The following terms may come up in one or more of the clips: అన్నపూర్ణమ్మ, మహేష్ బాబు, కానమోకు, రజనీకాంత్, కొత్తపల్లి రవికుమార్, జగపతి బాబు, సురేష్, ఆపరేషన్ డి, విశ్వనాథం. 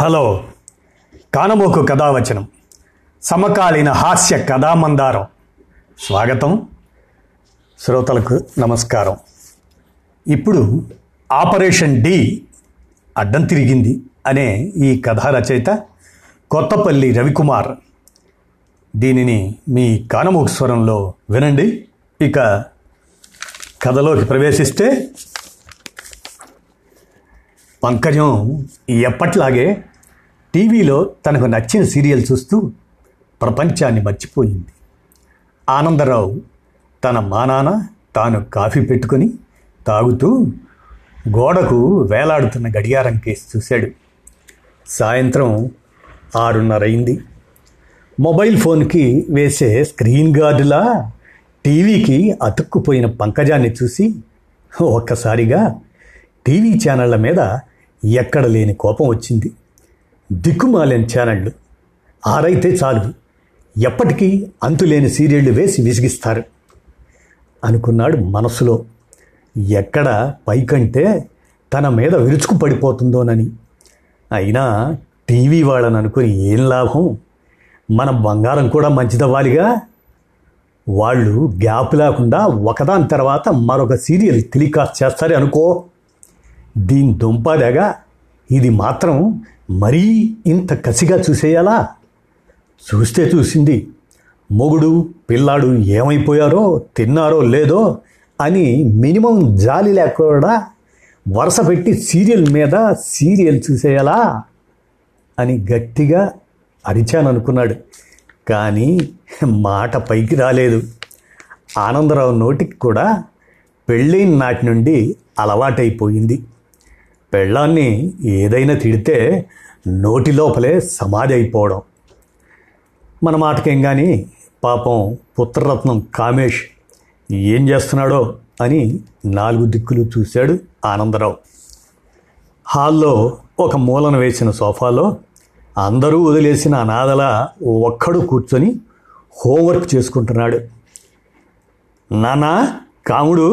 Hello, కానమోకు కథావచనం, సమకాలీన హాస్య కథామందారం. స్వాగతం, శ్రోతలకు నమస్కారం. ఇప్పుడు ఆపరేషన్ డి అడ్డం తిరిగింది అనే ఈ కథా రచయిత కొత్తపల్లి రవికుమార్. దీనిని మీ కానమోకు స్వరంలో వినండి. ఇక కథలోకి ప్రవేశిస్తే, పంకజం ఎప్పట్లాగే టీవీలో తనకు నచ్చిన సీరియల్ చూస్తూ ప్రపంచాన్ని మర్చిపోయింది. ఆనందరావు తన మానాన తాను కాఫీ పెట్టుకొని తాగుతూ గోడకు వేలాడుతున్న గడియారం కేసి చూశాడు. సాయంత్రం 6:30 అయింది. మొబైల్ ఫోన్కి వేసే స్క్రీన్ గార్డులా టీవీకి అతుక్కుపోయిన పంకజాన్ని చూసి ఒక్కసారిగా టీవీ ఛానళ్ల మీద ఎక్కడ లేని కోపం వచ్చింది. దిక్కుమాలేని ఛానళ్ళు, ఆరైతే చాలు, ఎప్పటికీ అంతులేని సీరియళ్ళు వేసి విసిగిస్తారు అనుకున్నాడు మనసులో. ఎక్కడ పైకంటే తన మీద విరుచుకు పడిపోతుందోనని. అయినా టీవీ వాళ్ళని అనుకుని ఏం లాభం, మన బంగారం కూడా మంచిదవ్వాలిగా. వాళ్ళు గ్యాప్ లేకుండా ఒకదాని తర్వాత మరొక సీరియల్ టెలికాస్ట్ చేస్తారే అనుకో. దీని దొంపాదేగా ఇది మాత్రం మరీ ఇంత కసిగా చూసేయాలా? చూస్తే చూసింది, మొగుడు పిల్లాడు ఏమైపోయారో, తిన్నారో లేదో అని మినిమం జాలి లేకుండా వరుస పెట్టి సీరియల్ మీద సీరియల్ చూసేయాలా అని గట్టిగా అరిచాననుకున్నాడు. కానీ మాట పైకి రాలేదు. ఆనందరావు నోటికి కూడా పెళ్ళైన నాటి నుండి అలవాటైపోయింది. పెళ్ళాన్ని ఏదైనా తిడితే నోటి లోపలే సమాధి అయిపోవడం. మన మాటకేం కానీ, పాపం పుత్రరత్నం కామేష్ ఏం చేస్తున్నాడో అని నాలుగు దిక్కులు చూశాడు ఆనందరావు. హాల్లో ఒక మూలన వేసిన సోఫాలో అందరూ వదిలేసిన అనాథల ఒక్కడు కూర్చొని హోంవర్క్ చేసుకుంటున్నాడు. నాన్న, కాముడు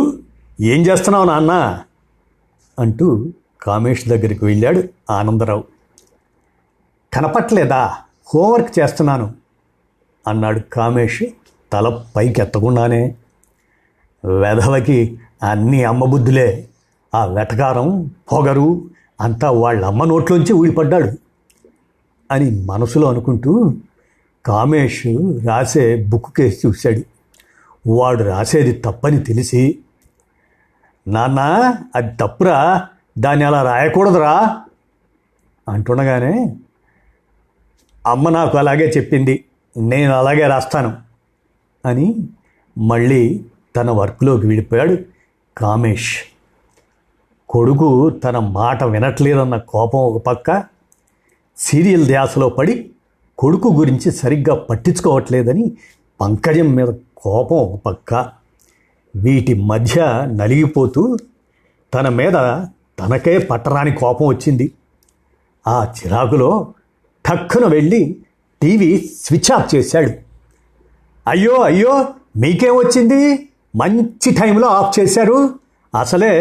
ఏం చేస్తున్నావు నాన్న అంటూ కామేష్ దగ్గరికి వెళ్ళాడు ఆనందరావు. కనపట్లేదా, హోంవర్క్ చేస్తున్నాను అన్నాడు కామేష్ తల పైకి ఎత్తకుండానే. వెధవకి అన్నీ అమ్మబుద్ధులే. ఆ వెటకారం, పొగరు అంతా వాళ్ళమ్మ నోట్లోంచి ఊడిపడ్డాడు అని మనసులో అనుకుంటూ కామేష్ రాసే బుక్ కేసి చూశాడు. వాడు రాసేది తప్పని తెలిసి, నాన్న అది తప్పురా, దాన్ని అలా రాయకూడదురా అంటుండగానే, అమ్మ నాకు అలాగే చెప్పింది, నేను అలాగే రాస్తాను అని మళ్ళీ తన వర్క్లోకి వెళ్ళిపోయాడు కామేష్. కొడుకు తన మాట వినట్లేదన్న కోపం ఒక పక్క, సీరియల్ ధ్యాసలో పడి కొడుకు గురించి సరిగ్గా పట్టించుకోవట్లేదని పంకజం మీద కోపం ఒక పక్క, వీటి మధ్య నలిగిపోతూ తన మీద తనకే పట్టరాని కోపం వచ్చింది. ఆ చిరాకులో ఠక్కున వెళ్ళి టీవీ స్విచ్ ఆఫ్ చేశాడు. అయ్యో అయ్యో, మీకేం వచ్చింది, మంచి టైంలో ఆఫ్ చేశారు. అసలే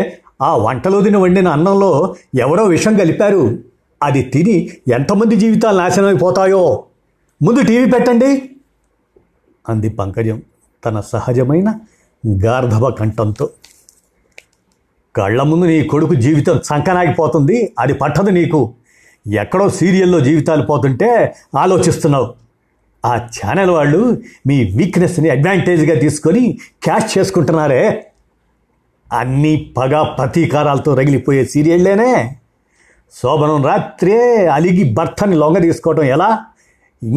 ఆ వంటలో దిన వండిన అన్నంలో ఎవరో విషం కలిపారు, అది తిని ఎంతమంది జీవితాలు నాశనం అయిపోతాయో. ముందు టీవీ పెట్టండి అంది పంకజం తన సహజమైన గార్ధవ కంఠంతో. కళ్ళ ముందు నీ కొడుకు జీవితం సంకనాగిపోతుంది, అది పట్టదు నీకు. ఎక్కడో సీరియల్లో జీవితాలు పోతుంటే ఆలోచిస్తున్నావు. ఆ ఛానల్ వాళ్ళు మీ వీక్నెస్ని అడ్వాంటేజ్గా తీసుకొని క్యాష్ చేసుకుంటున్నారే. అన్నీ పగ ప్రతీకారాలతో రగిలిపోయే సీరియళ్లేనే. శోభనం రాత్రే అలిగి భర్తని లొంగ తీసుకోవటం ఎలా,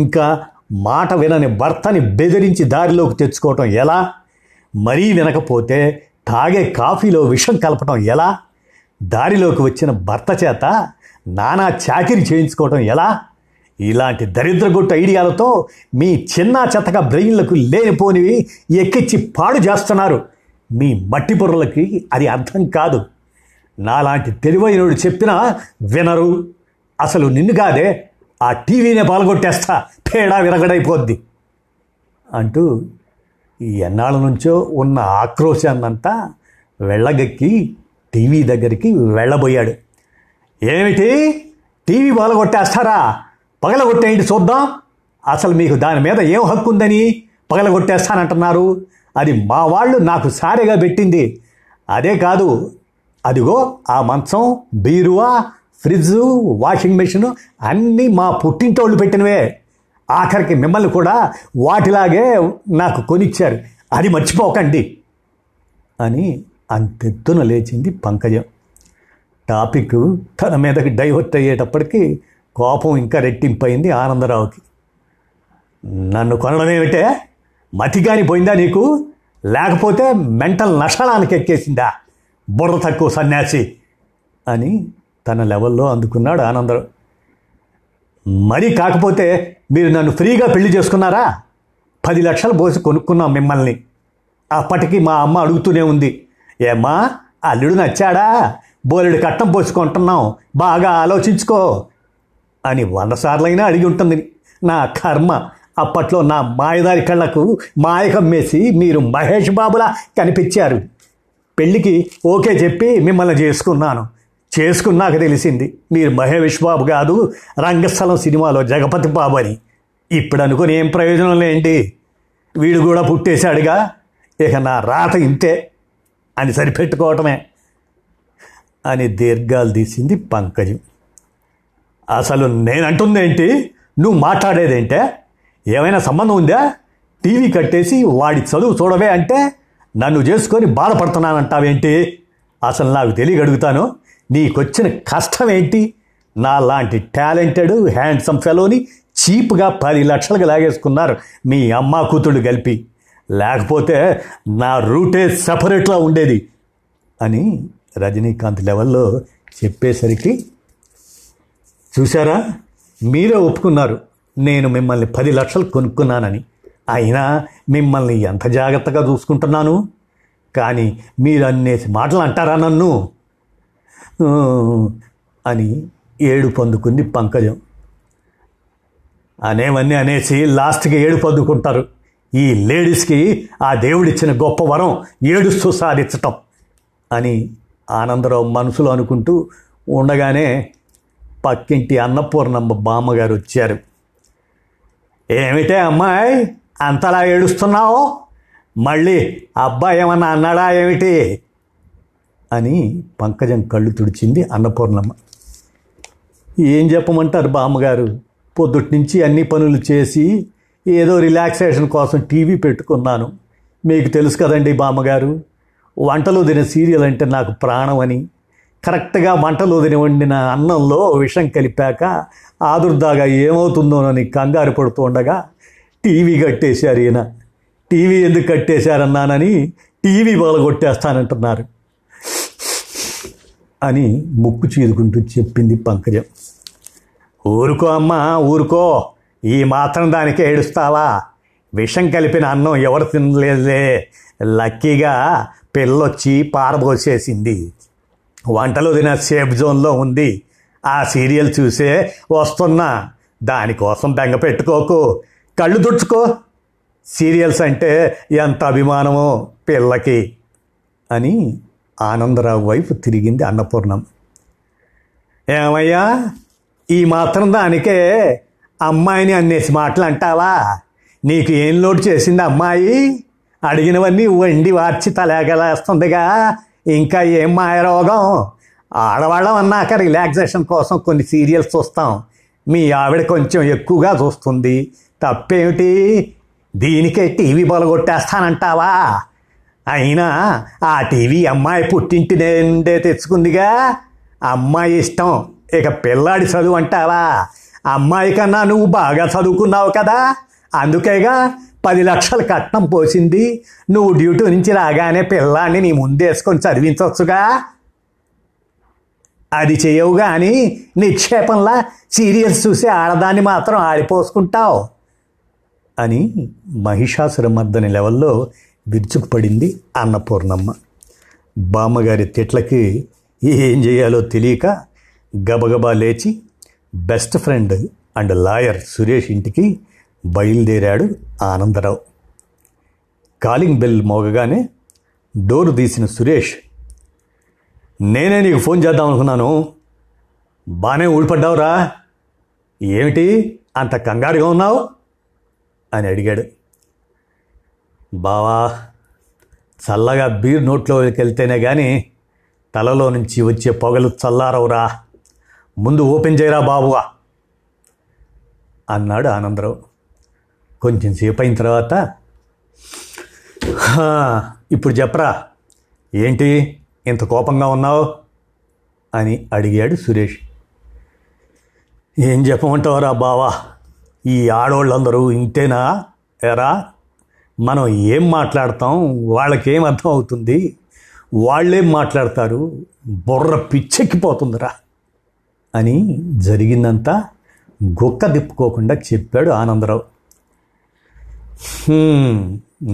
ఇంకా మాట వినని భర్తని బెదిరించి దారిలోకి తెచ్చుకోవటం ఎలా, మరీ వినకపోతే తాగే కాఫీలో విషం కలపటం ఎలా, దారిలోకి వచ్చిన భర్త చేత నానా చాకిరీ చేయించుకోవటం ఎలా. ఇలాంటి దరిద్రగొట్టు ఐడియాలతో మీ చిన్న చెత్తక బ్రెయిన్లకు లేనిపోనివి ఎక్కిచ్చి పాడు చేస్తున్నారు. మీ మట్టి బుర్రలకి అది అర్థం కాదు. నాలాంటి తెలివైనోడు చెప్పినా వినరు. అసలు నిన్ను కాదే, ఆ టీవీనే పాల్గొట్టేస్తా, తేడా విరగడైపోద్ది అంటూ ఎన్నాళ్ళ నుంచో ఉన్న ఆక్రోశాన్నంతా వెళ్ళగక్కి టీవీ దగ్గరికి వెళ్ళబోయాడు. ఏమిటి టీవీ పగలగొట్టేస్తారా? పగలగొట్టేయండి చూద్దాం, అసలు మీకు దాని మీద ఏం హక్కు ఉందని పగలగొట్టేస్తానంటున్నారు. అది మా వాళ్ళు నాకు సారీగా పెట్టింది. అదే కాదు, అదిగో ఆ మంచం, బీరువా, ఫ్రిడ్జు, వాషింగ్ మెషిన్ అన్నీ మా పుట్టింటోళ్ళు పెట్టినవే. ఆఖరికి మిమ్మల్ని కూడా వాటిలాగే నాకు కొనిచ్చారు, అది మర్చిపోకండి అని అంతెత్తున లేచింది పంకజం. టాపిక్ తన మీదకి డైవర్ట్ అయ్యేటప్పటికీ కోపం ఇంకా రెట్టింపయింది ఆనందరావుకి. నన్ను కొనడమేమిటే, మతిగాని పోయిందా నీకు? లేకపోతే మెంటల్ నషాలానికి ఎక్కేసిందా బుర్ర తక్కువ సన్యాసి అని తన లెవెల్లో అందుకున్నాడు ఆనందరావు. మరీ కాకపోతే మీరు నన్ను ఫ్రీగా పెళ్లి చేసుకున్నారా? 10 లక్షలు పోసి కొనుక్కున్నాం మిమ్మల్ని. అప్పటికి మా అమ్మ అడుగుతూనే ఉంది, ఏమ్మా అల్లుడు నచ్చాడా, బోలెడు కట్నం పోసుకుంటున్నాం, బాగా ఆలోచించుకో అని 100 సార్లైనా అడిగి ఉంటుంది. నా కర్మ, అప్పట్లో నా మాయదారి కళ్ళకు మాయకమ్మేసి మీరు మహేష్ బాబులా కనిపించారు. పెళ్ళికి ఓకే చెప్పి మిమ్మల్ని చేసుకున్నాను. చేసుకున్నాక తెలిసింది మీరు మహేష్ బాబు కాదు, రంగస్థలం సినిమాలో జగపతి బాబు అని. ఇప్పుడు అనుకుని ఏం ప్రయోజనం లేండి, వీడు కూడా పుట్టేశాడుగా, ఇక నా రాత ఇంతే అని సరిపెట్టుకోవటమే అని దీర్ఘాలు తీసింది పంకజం. అసలు నేనంటుందేంటి, నువ్వు మాట్లాడేదేంటే? ఏమైనా సంబంధం ఉందా? టీవీ కట్టేసి వాడి చదువు చూడవే అంటే నన్ను చేసుకొని బాధపడుతున్నానంటావేంటి? అసలు నాకు తెలియగడుగుతాను, నీకొచ్చిన కష్టం ఏంటి? నా లాంటి టాలెంటెడ్ హ్యాండ్సమ్ ఫెలోని చీప్గా 10 లక్షలకు లాగేసుకున్నారు మీ అమ్మ కూతుళ్ళు కలిపి. లేకపోతే నా రూటే సపరేట్లా ఉండేది అని రజనీకాంత్ లెవెల్లో చెప్పేసరికి, చూసారా మీరే ఒప్పుకున్నారు నేను మిమ్మల్ని 10 లక్షలు కొనుక్కున్నానని. అయినా మిమ్మల్ని ఎంత జాగ్రత్తగా చూసుకుంటున్నాను, కానీ మీరు అన్నేసి మాటలు అంటారా నన్ను అని ఏడుపు అందుకుంది పంకజం. అనేవన్నీ అనేసి లాస్ట్కి ఏడుపు అందుకుంటారు. ఈ లేడీస్కి ఆ దేవుడిచ్చిన గొప్ప వరం ఏడుస్తూ సాధించటం అని ఆనందరావు మనసులో అనుకుంటూ ఉండగానే పక్కింటి అన్నపూర్ణమ్మ బామ్మగారు వచ్చారు. ఏమిటే అమ్మాయి అంతలా ఏడుస్తున్నావు, మళ్ళీ అబ్బాయి ఏమన్నా అన్నాడా ఏమిటి అని పంకజం కళ్ళు తుడిచింది అన్నపూర్ణమ్మ. ఏం చెప్పమంటారు బామ్మగారు, పొద్దుటి నుంచి అన్ని పనులు చేసి ఏదో రిలాక్సేషన్ కోసం టీవీ పెట్టుకున్నాను. మీకు తెలుసు కదండి బామ్మగారు, వంటలు తినే సీరియల్ అంటే నాకు ప్రాణం అని. కరెక్ట్గా వంటలు తిని వండిన అన్నంలో విషం కలిపాక ఆదుర్దాగా ఏమవుతుందోనని కంగారు పడుతూ ఉండగా టీవీ కట్టేశారు. ఈయన టీవీ ఎందుకు కట్టేశారన్నానని టీవీ పగలగొట్టేస్తానంటున్నారు అని ముక్కు చీదుకుంటూ చెప్పింది పంకజం. ఊరుకో అమ్మా ఊరుకో, ఈ మాత్రం దానికే ఏడుస్తావా? విషం కలిపిన అన్నం ఎవరు తినలేదులే, లక్కీగా పిల్లొచ్చి పారబోసేసింది. వంటలు తిన సేఫ్ జోన్లో ఉంది, ఆ సీరియల్ చూసే వస్తున్నా, దానికోసం బెంగ పెట్టుకోకు, కళ్ళు తుడుచుకో. సీరియల్స్ అంటే ఎంత అభిమానమో పిల్లకి అని ఆనందరావు వైపు తిరిగింది అన్నపూర్ణం. ఏమయ్యా ఈ మాత్రం దానికే అమ్మాయిని అన్నేసి మాటలు అంటావా? నీకు ఏం లోటు చేసింది అమ్మాయి? అడిగినవన్నీ వండి వార్చి తలేగలేస్తుందిగా, ఇంకా ఏం మాయరోగం? ఆడవాళ్ళం అన్నాక రిలాక్సేషన్ కోసం కొన్ని సీరియల్స్ చూస్తాం, మీ ఆవిడ కొంచెం ఎక్కువగా చూస్తుంది, తప్పేమిటి? దీనికే టీవీ బలగొట్టేస్తానంటావా? అయినా ఆ టీవీ అమ్మాయి పుట్టింటి నుండే తెచ్చుకుందిగా, అమ్మాయి ఇష్టం. ఇక పిల్లాడి చదువు అంటావా? అమ్మాయి కన్నా నువ్వు బాగా చదువుకున్నావు కదా, అందుకేగా 10 లక్షలు కట్నం పోసింది. నువ్వు డ్యూటీ నుంచి రాగానే పిల్లాన్ని నీ ముందేసుకొని చదివించవచ్చుగా, అది చేయవు. కానీ నిక్షేపంలా సీరియల్స్ చూసి ఆడదాన్ని మాత్రం ఆడిపోసుకుంటావు అని మహిషాసురమర్దని లెవెల్లో విరుచుకుపడింది అన్నపూర్ణమ్మ. బామ్మగారి తిట్లకి ఏం చేయాలో తెలియక గబగబా లేచి best friend and lawyer సురేష్ ఇంటికి బయలుదేరాడు ఆనందరావు. కాలింగ్ బెల్ మోగగానే డోరు తీసిన సురేష్, నేనే నీకు ఫోన్ చేద్దాం అనుకున్నాను, బాగానే ఊడిపడ్డావురా, ఏమిటి అంత కంగారుగా ఉన్నావు అని అడిగాడు. బావా, చల్లగా బీర్ నోట్లోకి వెళ్తేనే కానీ తలలో నుంచి వచ్చే పొగలు చల్లారవురా, ముందు ఓపెన్ చేయరా బాబువా అన్నాడు ఆనందరావు. కొంచెం సేపు అయిన తర్వాత, ఇప్పుడు చెప్పరా ఏంటి ఇంత కోపంగా ఉన్నావు అని అడిగాడు సురేష్. ఏం చెప్పమంటావురా బావా, ఈ ఆడవాళ్ళందరూ ఇంతేనా ఎరా, మనం ఏం మాట్లాడతాం, వాళ్ళకేం అర్థం అవుతుంది, వాళ్ళేం మాట్లాడతారు, బుర్ర పిచ్చెక్కిపోతుందిరా అని జరిగిందంతా గొక్క తిప్పుకోకుండా చెప్పాడు ఆనందరావు.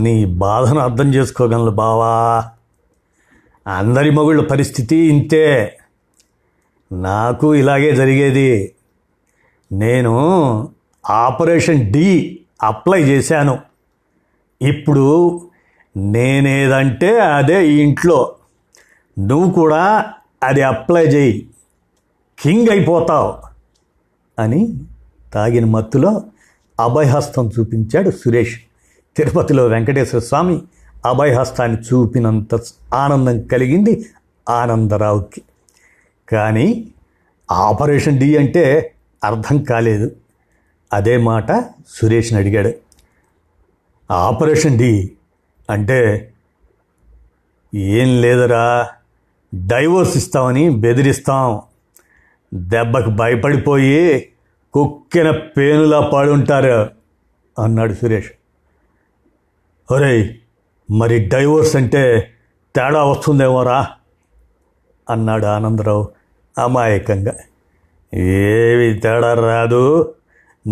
నీ బాధను అర్థం చేసుకోగలను బావా, అందరి మగుళ్ళ పరిస్థితి ఇంతే, నాకు ఇలాగే జరిగేది. నేను ఆపరేషన్ డి అప్లై చేశాను, ఇప్పుడు నేనేదంటే అదే ఈ ఇంట్లో, నువ్వు కూడా అది అప్లై చేయి, కింగ్ అయిపోతావు అని తాగిన మత్తులో అభయహస్తం చూపించాడు సురేష్. తిరుపతిలో వెంకటేశ్వర స్వామి అభయహస్తాన్ని చూపినంత ఆనందం కలిగింది ఆనందరావుకి. కానీ ఆపరేషన్ డి అంటే అర్థం కాలేదు. అదే మాట సురేష్ని అడిగాడు. ఆపరేషన్ డి అంటే ఏం లేదురా, డైవోర్స్ ఇస్తామని బెదిరిస్తాం, దెబ్బకు భయపడిపోయి కుక్కిన పేనులా పాడుంటారు అన్నాడు సురేష్. ఒరేయ్, మరి డైవోర్స్ అంటే తేడా వస్తుందేమోరా అన్నాడు ఆనందరావు అమాయకంగా. ఏవి తేడా రాదు,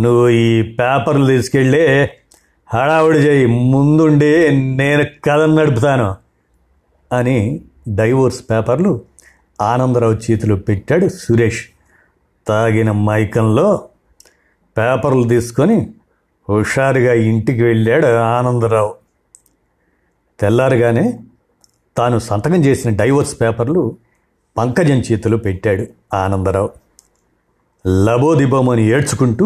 నువ్వు ఈ పేపర్లు తీసుకెళ్ళి హడావుడి చేయి, ముందుండి నేను కథను నడుపుతాను అని డైవోర్స్ పేపర్లు ఆనందరావు చేతిలో పెట్టాడు సురేష్. తాగిన మైకంలో పేపర్లు తీసుకొని హుషారుగా ఇంటికి వెళ్ళాడు ఆనందరావు. తెల్లారుగానే తాను సంతకం చేసిన డైవోర్స్ పేపర్లు పంకజం చేతిలో పెట్టాడు ఆనందరావు. లబోదిబోమని ఏడ్చుకుంటూ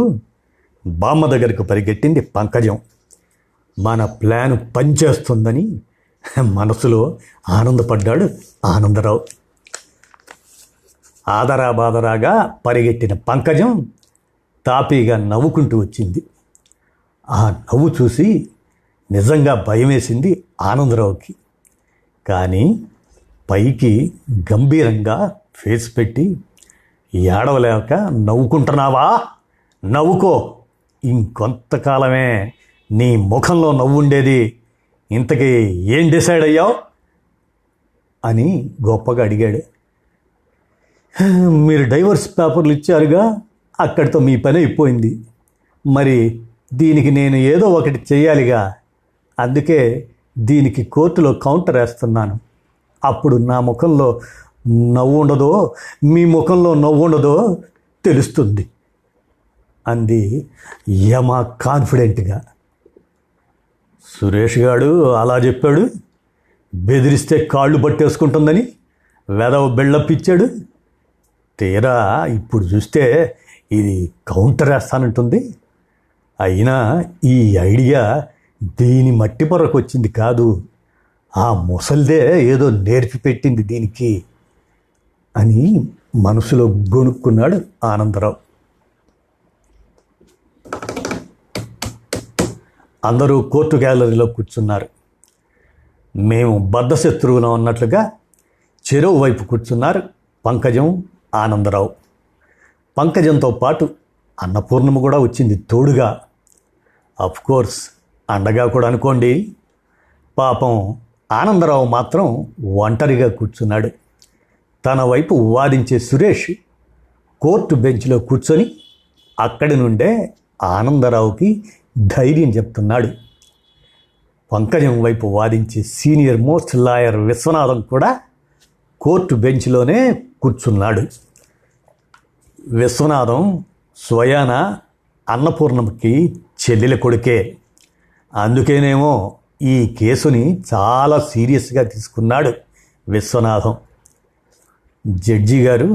బామ్మ దగ్గరకు పరిగెట్టింది పంకజం. మన ప్లాన్ పనిచేస్తుందని మనసులో ఆనందపడ్డాడు ఆనందరావు. ఆదరా బాదరాగా పరిగెట్టిన పంకజం తాపీగా నవ్వుకుంటూ వచ్చింది. ఆ నవ్వు చూసి నిజంగా భయమేసింది ఆనందరావుకి. కానీ పైకి గంభీరంగా ఫేస్ పెట్టి, ఏడవలేక నవ్వుకుంటున్నావా, నవ్వుకో, ఇంకొంతకాలమే నీ ముఖంలో నవ్వుండేది, ఇంతకీ ఏం డిసైడ్ అయ్యావు అని గొప్పగా అడిగాడు. మీరు డైవోర్స్ పేపర్లు ఇచ్చారుగా, అక్కడితో మీ పని అయిపోయింది, మరి దీనికి నేను ఏదో ఒకటి చేయాలిగా, అందుకే దీనికి కోర్టులో కౌంటర్ వేస్తున్నాను, అప్పుడు నా ముఖంలో నవ్వు ఉండదో మీ ముఖంలో నవ్వు ఉండదో తెలుస్తుంది అంది యమా కాన్ఫిడెంట్గా. సురేష్ గాడు అలా చెప్పాడు, బెదిరిస్తే కాళ్ళు పట్టేసుకుంటుందని వెదవ బిల్డప్ ఇచ్చాడు. తీరా ఇప్పుడు చూస్తే ఇది కౌంటర్ వేస్తానంటుంది. అయినా ఈ ఐడియా దీని మట్టి పొరకు వచ్చింది కాదు, ఆ ముసల్దే ఏదో నేర్పి పెట్టింది దీనికి అని మనసులో గొణుక్కున్నాడు ఆనందరావు. అందరూ కోర్టు గ్యాలరీలో కూర్చున్నారు. మేము బద్ధశత్రువులో ఉన్నట్లుగా చెరువు వైపు కూర్చున్నారు పంకజం, ఆనందరావు. పంకజంతో పాటు అన్నపూర్ణమ్మ కూడా వచ్చింది తోడుగా. అఫ్కోర్స్ అండగా కూడా అనుకోండి. పాపం ఆనందరావు మాత్రం ఒంటరిగా కూర్చున్నాడు. తన వైపు వాదించే సురేష్ కోర్టు బెంచ్లో కూర్చొని అక్కడి నుండే ఆనందరావుకి ధైర్యం చెప్తున్నాడు. పంకజం వైపు వాదించే సీనియర్ మోస్ట్ లాయర్ విశ్వనాథం కూడా కోర్టు బెంచ్లోనే కూర్చున్నాడు. విశ్వనాథం స్వయాన అన్నపూర్ణమ్మకి చెల్లెల కొడుకే, అందుకేనేమో ఈ కేసుని చాలా సీరియస్గా తీసుకున్నాడు విశ్వనాథం. జడ్జి గారు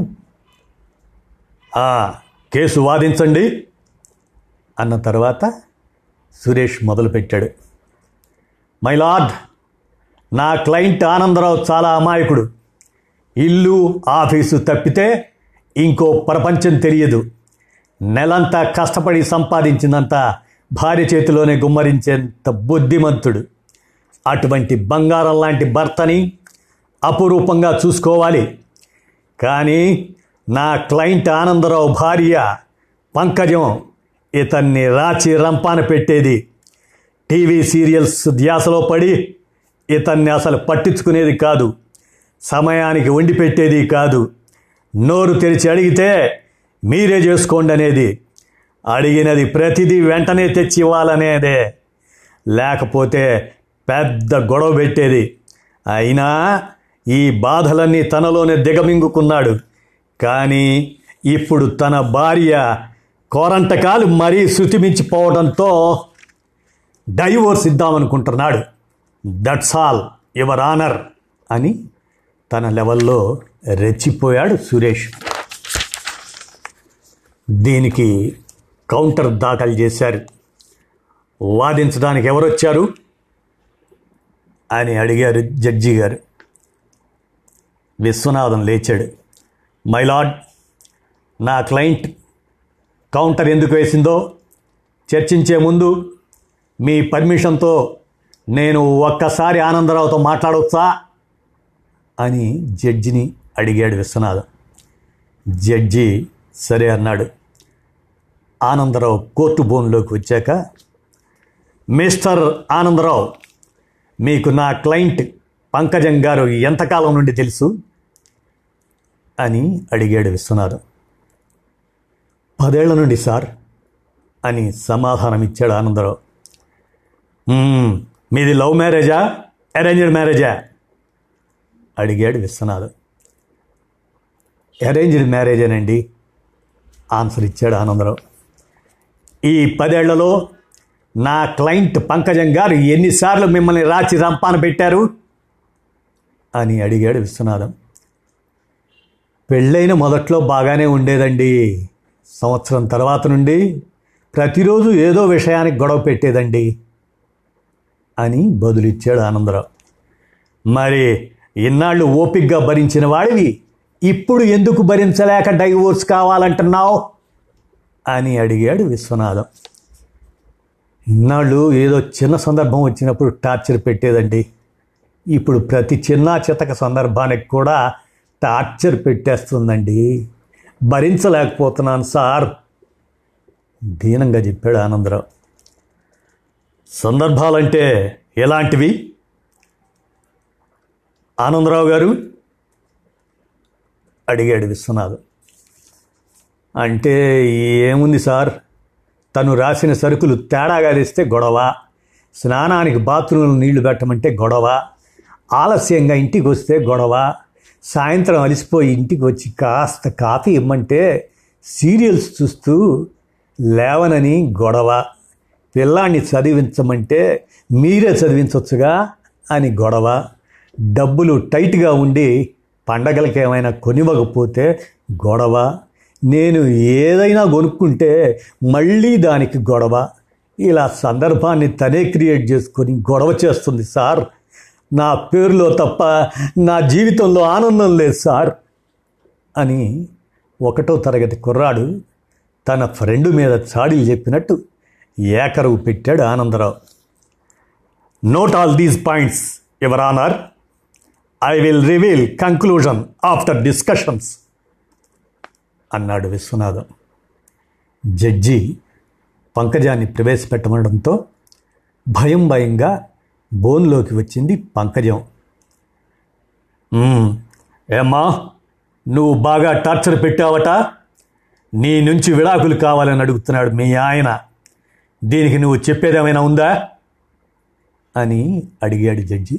కేసు వాదించండి అన్న తర్వాత సురేష్ మొదలుపెట్టాడు. మై లార్డ్, నా క్లయింట్ ఆనందరావు చాలా అమాయకుడు. ఇల్లు ఆఫీసు తప్పితే ఇంకో ప్రపంచం తెలియదు. నెలంతా కష్టపడి సంపాదించినంత భార్య చేతిలోనే గుమ్మరించేంత బుద్ధిమంతుడు. అటువంటి బంగారం లాంటి భర్తని అపురూపంగా చూసుకోవాలి. కానీ నా క్లయింట్ ఆనందరావు భార్య పంకజం ఇతన్ని రాచి రంపాన పెట్టేది. టీవీ సీరియల్స్ ధ్యాసలో పడి ఇతన్ని అసలు పట్టించుకునేది కాదు, సమయానికి వండి పెట్టేది కాదు, నోరు తెరిచి అడిగితే మీరే చేసుకోండి అనేది, అడిగినది ప్రతిదీ వెంటనే తెచ్చి ఇవ్వాలనేదే, లేకపోతే పెద్ద గొడవ పెట్టేది. అయినా ఈ బాధలన్నీ తనలోనే దిగమింగుకున్నాడు. కానీ ఇప్పుడు తన భార్య కోరంటకాలు మరీ శృతిమించిపోవడంతో డైవోర్స్ ఇద్దామనుకుంటున్నాడు. దట్స్ ఆల్ యువర్ ఆనర్ అని తన లెవెల్లో రెచ్చిపోయాడు సురేష్. దీనికి కౌంటర్ దాఖలు చేశారు. వాదించడానికి ఎవరొచ్చారు అని అడిగారు జడ్జి గారు. విశ్వనాథం లేచాడు. మై లార్డ్, నా క్లయింట్ కౌంటర్ ఎందుకు వేసిందో చర్చించే ముందు మీ పర్మిషన్తో నేను ఒక్కసారి ఆనందరావుతో మాట్లాడవచ్చా అని జడ్జిని అడిగాడు విశ్వనాథం. జడ్జి సరే అన్నాడు. ఆనందరావు కోర్టు బోన్లోకి వచ్చాక, మిస్టర్ ఆనందరావు, మీకు నా క్లయింట్ పంకజం గారు ఎంతకాలం నుండి తెలుసు అని అడిగాడు విశ్వనాథం. 10 ఏళ్ల నుండి సార్ అని సమాధానం ఇచ్చాడు ఆనందరావు. మీది లవ్ మ్యారేజా అరేంజ్డ్ మ్యారేజా అడిగాడు విశ్వనాథం. అరేంజ్డ్ మ్యారేజేనండి ఆన్సర్ ఇచ్చాడు ఆనందరావు. ఈ 10 ఏళ్లలో నా క్లయింట్ పంకజం గారు ఎన్నిసార్లు మిమ్మల్ని రాచి రంపాన పెట్టారు అని అడిగాడు విశ్వనాథం. పెళ్ళైన మొదట్లో బాగానే ఉండేదండి. సంవత్సరం తర్వాత నుండి ప్రతిరోజు ఏదో విషయానికి గొడవ పెట్టేదండి అని బదులిచ్చాడు ఆనందరావు. మరి ఇన్నాళ్ళు ఓపికగా భరించిన వాడివి ఇప్పుడు ఎందుకు భరించలేక డైవోర్స్ కావాలంటున్నావు అని అడిగాడు విశ్వనాథం. ఇన్నాళ్ళు ఏదో చిన్న సందర్భం వచ్చినప్పుడు టార్చర్ పెట్టేదండి. ఇప్పుడు ప్రతి చిన్న చితక సందర్భానికి కూడా టార్చర్ పెట్టేస్తుందండి. భరించలేకపోతున్నాను సార్ దీనంగా చెప్పాడు ఆనందరావు. సందర్భాలంటే ఎలాంటివి ఆనందరావు గారు అడిగాడు విశ్వనాథం. అంటే ఏముంది సార్, తను రాసిన సరుకులు తేడాగా తెస్తే గొడవ, స్నానానికి బాత్రూంలో నీళ్లు పెట్టమంటే గొడవ, ఆలస్యంగా ఇంటికి వస్తే గొడవ, సాయంత్రం అలిసిపోయి ఇంటికి వచ్చి కాస్త కాఫీ ఇమ్మంటే సీరియల్స్ చూస్తూ లేవనని గొడవ, పిల్లాన్ని చదివించమంటే మీరే చదివించవచ్చుగా అని గొడవ, డబ్బులు టైట్గా ఉండి పండగలకి ఏమైనా కొనివ్వకపోతే గొడవ, నేను ఏదైనా కొనుక్కుంటే మళ్ళీ దానికి గొడవ, ఇలా సందర్భాన్ని తనే క్రియేట్ చేసుకొని గొడవ చేస్తుంది సార్. నా పేరులో తప్ప నా జీవితంలో ఆనందం లేదు సార్ అని 1వ తరగతి కుర్రాడు తన ఫ్రెండ్ మీద చాడీలు చెప్పినట్టు ఏకరువు పెట్టాడు Anandarao. Note all these points your honour. I will reveal conclusion after discussions అన్నాడు విశ్వనాథం. జడ్జి పంకజాన్ని ప్రవేశపెట్టమడంతో భయం భయంగా బోన్లోకి వచ్చింది పంకజం. ఏమ్మా, నువ్వు బాగా టార్చర్ పెట్టావట, నీ నుంచి విడాకులు కావాలని అడుగుతున్నాడు మీ ఆయన. దీనికి నువ్వు చెప్పేదేమైనా ఉందా అని అడిగాడు జడ్జి.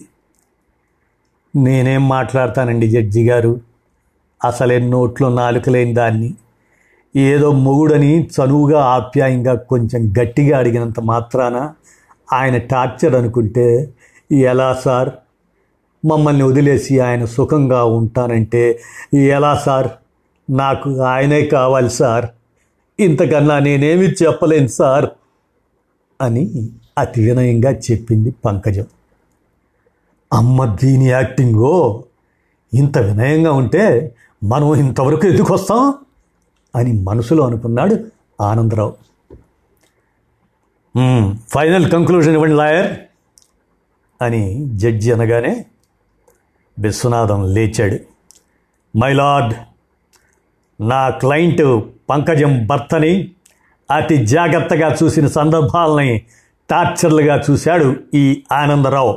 నేనేం మాట్లాడతానండి జడ్జి గారు, అసలే నోట్లో నాలుకలేని దాన్ని. ఏదో మొగుడని చనువుగా ఆప్యాయంగా కొంచెం గట్టిగా అడిగినంత మాత్రాన ఆయన టార్చర్ అనుకుంటే ఎలా సార్? మమ్మల్ని వదిలేసి ఆయన సుఖంగా ఉంటానంటే ఎలా సార్? నాకు ఆయనే కావాలి సార్, ఇంతకన్నా నేనేమి చెప్పలేను సార్ అని అతి వినయంగా చెప్పింది పంకజం. అమ్మ దీని యాక్టింగో, ఇంత వినయంగా ఉంటే మనం ఇంతవరకు ఎందుకు వస్తాం అని మనసులో అనుకున్నాడు ఆనందరావు. ఫైనల్ కంక్లూజన్ ఇవ్వండి లాయర్ అని జడ్జి అనగానే విశ్వనాథం లేచాడు. మై లార్డ్, నా క్లయింట్ పంకజం భర్తని అతి జాగ్రత్తగా చూసిన సందర్భాలని టార్చర్లుగా చూశాడు ఈ ఆనందరావు.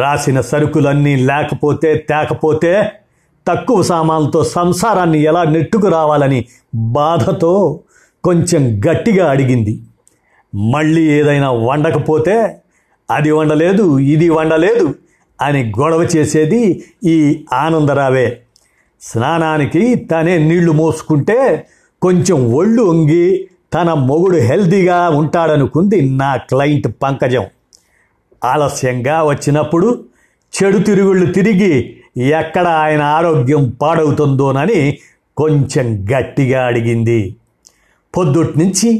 రాసిన సరుకులన్నీ లేకపోతే తేకపోతే తక్కువ సామాన్లతో సంసారాన్ని ఎలా నెట్టుకు రావాలని బాధతో కొంచెం గట్టిగా అడిగింది. మళ్ళీ ఏదైనా వండకపోతే అది వండలేదు ఇది వండలేదు అని గొడవ చేసేది ఈ ఆనందరావే. స్నానానికి తనే నీళ్లు మోసుకుంటే కొంచెం ఒళ్ళు వంగి తన మొగుడు హెల్దీగా ఉంటాడనుకుంది నా క్లయింట్ పంకజం. ఆలస్యంగా వచ్చినప్పుడు చెడు తిరుగుళ్ళు తిరిగి ఎక్కడ ఆయన ఆరోగ్యం పాడవుతుందోనని కొంచెం గట్టిగా అడిగింది. పొద్దుటి నుంచి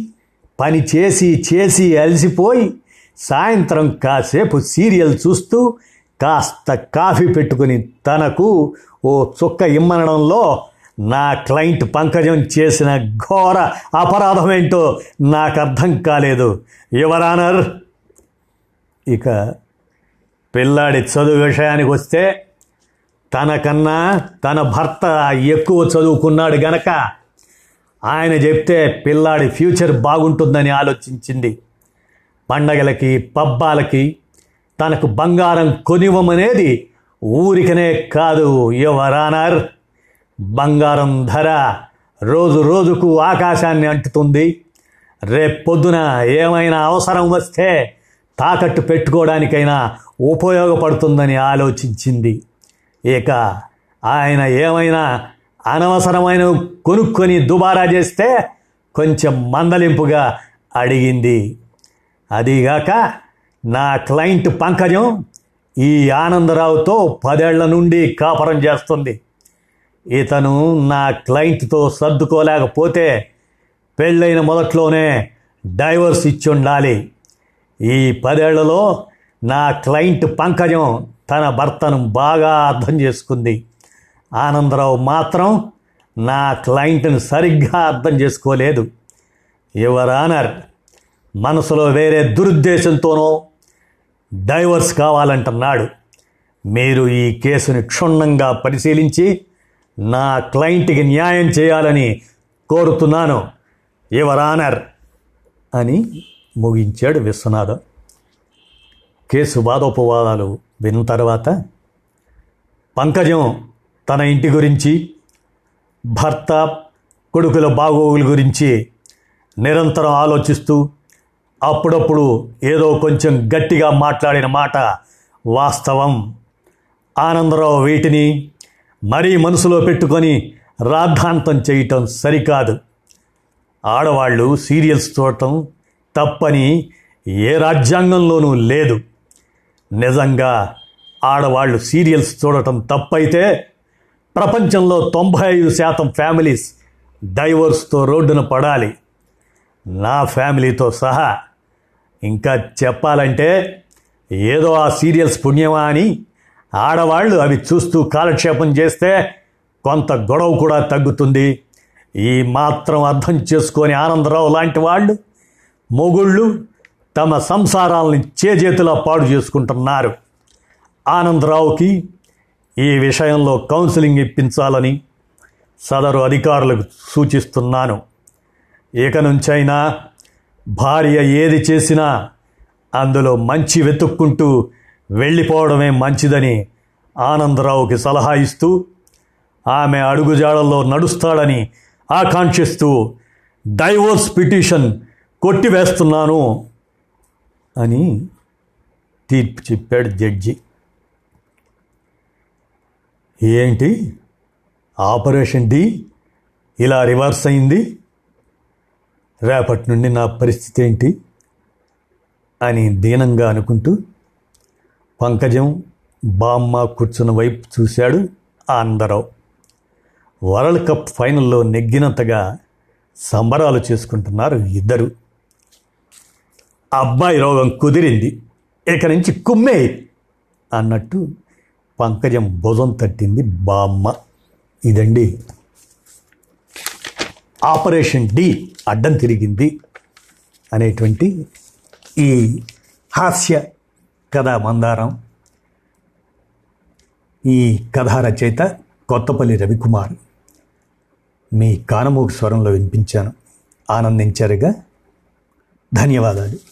పని చేసి చేసి అలసిపోయి సాయంత్రం కాసేపు సీరియల్ చూస్తూ కాస్త కాఫీ పెట్టుకుని తనకు ఓ చుక్క ఇమ్మనడంలో నా క్లయింట్ పంకజం చేసిన ఘోర అపరాధమేంటో నాకు అర్థం కాలేదు యువర్ ఆనర్. ఇక పిల్లాడి చదువు విషయానికి వస్తే తనకన్నా తన భర్త ఎక్కువ చదువుకున్నాడు గనక ఆయన చెప్తే పిల్లాడి ఫ్యూచర్ బాగుంటుందని ఆలోచించింది. పండగలకి పబ్బాలకి తనకు బంగారం కొనివ్వమనేది ఊరికనే కాదు యువర్ ఆనర్. బంగారం ధర రోజు రోజుకు ఆకాశాన్ని అంటుతుంది. రేపొద్దున ఏమైనా అవసరం వస్తే తాకట్టు పెట్టుకోవడానికైనా ఉపయోగపడుతుందని ఆలోచించింది. ఇక ఆయన ఏమైనా అనవసరమైన కొనుక్కొని దుబారా చేస్తే కొంచెం మందలింపుగా అడిగింది. అదీగాక నా క్లయింట్ పంకజం ఈ ఆనందరావుతో 10 ఏళ్ల నుండి కాపురం చేస్తుంది. ఇతను నా క్లయింట్తో సర్దుకోలేకపోతే పెళ్ళైన మొదట్లోనే డైవర్స్ ఇచ్చి ఉండాలి. ఈ 10 ఏళ్లలో నా క్లయింట్ పంకజం తన భర్తను బాగా అర్థం చేసుకుంది. ఆనందరావు మాత్రం నా క్లయింట్ని సరిగ్గా అర్థం చేసుకోలేదు. యువర్ ఆనర్, మనసులో వేరే దురుద్దేశంతోనో డైవర్స్ కావాలంటున్నాడు. మీరు ఈ కేసుని క్షుణ్ణంగా పరిశీలించి నా క్లయింట్కి న్యాయం చేయాలని కోరుతున్నాను యువర్ ఆనర్ అని ముగించాడు విశ్వనాథం. కేసు వాదోపవాదాలు విన్న తర్వాత పంకజం తన ఇంటి గురించి, భర్త కొడుకుల బాగోగుల గురించి నిరంతరం ఆలోచిస్తూ అప్పుడప్పుడు ఏదో కొంచెం గట్టిగా మాట్లాడిన మాట వాస్తవం. ఆనందరావు వీటిని మరీ మనసులో పెట్టుకొని రాద్ధాంతం చేయటం సరికాదు. ఆడవాళ్ళు సీరియల్స్ చూడటం తప్పని ఏ రాజ్యాంగంలోనూ లేదు. నిజంగా ఆడవాళ్ళు సీరియల్స్ చూడటం తప్పైతే ప్రపంచంలో 95% ఫ్యామిలీస్ డైవర్స్తో రోడ్డున పడాలి. నా ఫ్యామిలీతో సహా. ఇంకా చెప్పాలంటే ఏదో ఆ సీరియల్స్ పుణ్యమా అని ఆడవాళ్ళు అవి చూస్తూ కాలక్షేపం చేస్తే కొంత గొడవ కూడా తగ్గుతుంది. ఈ మాత్రం అర్థం చేసుకొని ఆనందరావు లాంటి వాళ్ళు మొగుళ్ళు తమ సంసారాలని చేజేతులా పాడు చేసుకుంటున్నారు. ఆనందరావుకి ఈ విషయంలో కౌన్సిలింగ్ ఇప్పించాలని సదరు అధికారులకు సూచిస్తున్నాను. ఇక నుంచైనా భార్య ఏది చేసినా అందులో మంచి వెతుక్కుంటూ వెళ్ళిపోవడమే మంచిదని ఆనందరావుకి సలహా ఇస్తూ, ఆమె అడుగుజాడల్లో నడుస్తాడని ఆకాంక్షిస్తూ డైవోర్స్ పిటిషన్ కొట్టివేస్తున్నాను అని తీర్పు చెప్పాడు జడ్జి. ఏంటి ఆపరేషన్ డి ఇలా రివర్స్ అయింది? రేపటి నుండి నా పరిస్థితి ఏంటి అని దీనంగా అనుకుంటూ పంకజం బామ్మ కూర్చున్న వైపు చూశాడు ఆనందరావు. వరల్డ్ కప్ ఫైనల్లో నెగ్గినంతగా సంబరాలు చేసుకుంటున్నారు ఇద్దరు. అబ్బాయి రోగం కుదిరింది, ఇక నుంచి కుమ్మే అన్నట్టు పంకజం భుజం తట్టింది బామ్మ. ఇదండి ఆపరేషన్ డి అడ్డం తిరిగింది అనేటువంటి ఈ హాస్య కథా మందారం. ఈ కథా రచయిత కొత్తపల్లి రవికుమార్. మీ కానమూకు స్వరంలో వినిపించాను, ఆనందించారుగా. ధన్యవాదాలు.